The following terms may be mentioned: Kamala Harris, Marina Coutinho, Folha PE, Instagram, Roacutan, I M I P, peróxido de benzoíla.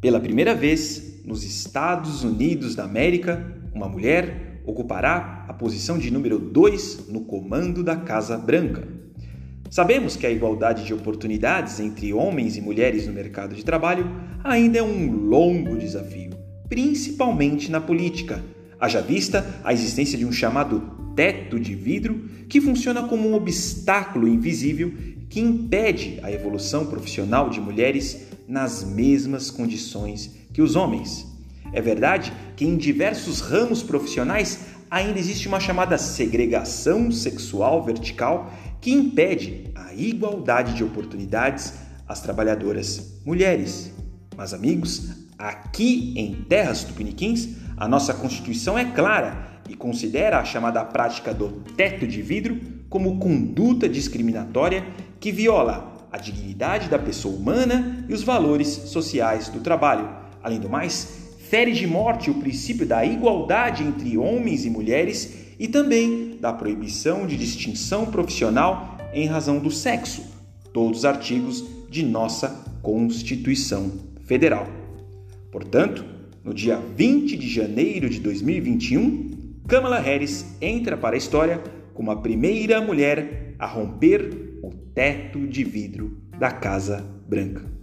Pela primeira vez, nos Estados Unidos da América, uma mulher ocupará a posição de número 2 no comando da Casa Branca. Sabemos que a igualdade de oportunidades entre homens e mulheres no mercado de trabalho ainda é um longo desafio, principalmente na política, haja vista a existência de um chamado teto de vidro que funciona como um obstáculo invisível que impede a evolução profissional de mulheres nas mesmas condições que os homens. É verdade que em diversos ramos profissionais ainda existe uma chamada segregação sexual vertical que impede a igualdade de oportunidades às trabalhadoras mulheres. Mas, amigos, aqui em terras tupiniquins, a nossa Constituição é clara e considera a chamada prática do teto de vidro como conduta discriminatória que viola a dignidade da pessoa humana e os valores sociais do trabalho. Além do mais, fere de morte o princípio da igualdade entre homens e mulheres e também da proibição de distinção profissional em razão do sexo, todos artigos de nossa Constituição Federal. Portanto, no dia 20 de janeiro de 2021, Kamala Harris entra para a história como a primeira mulher a romper o teto de vidro da Casa Branca.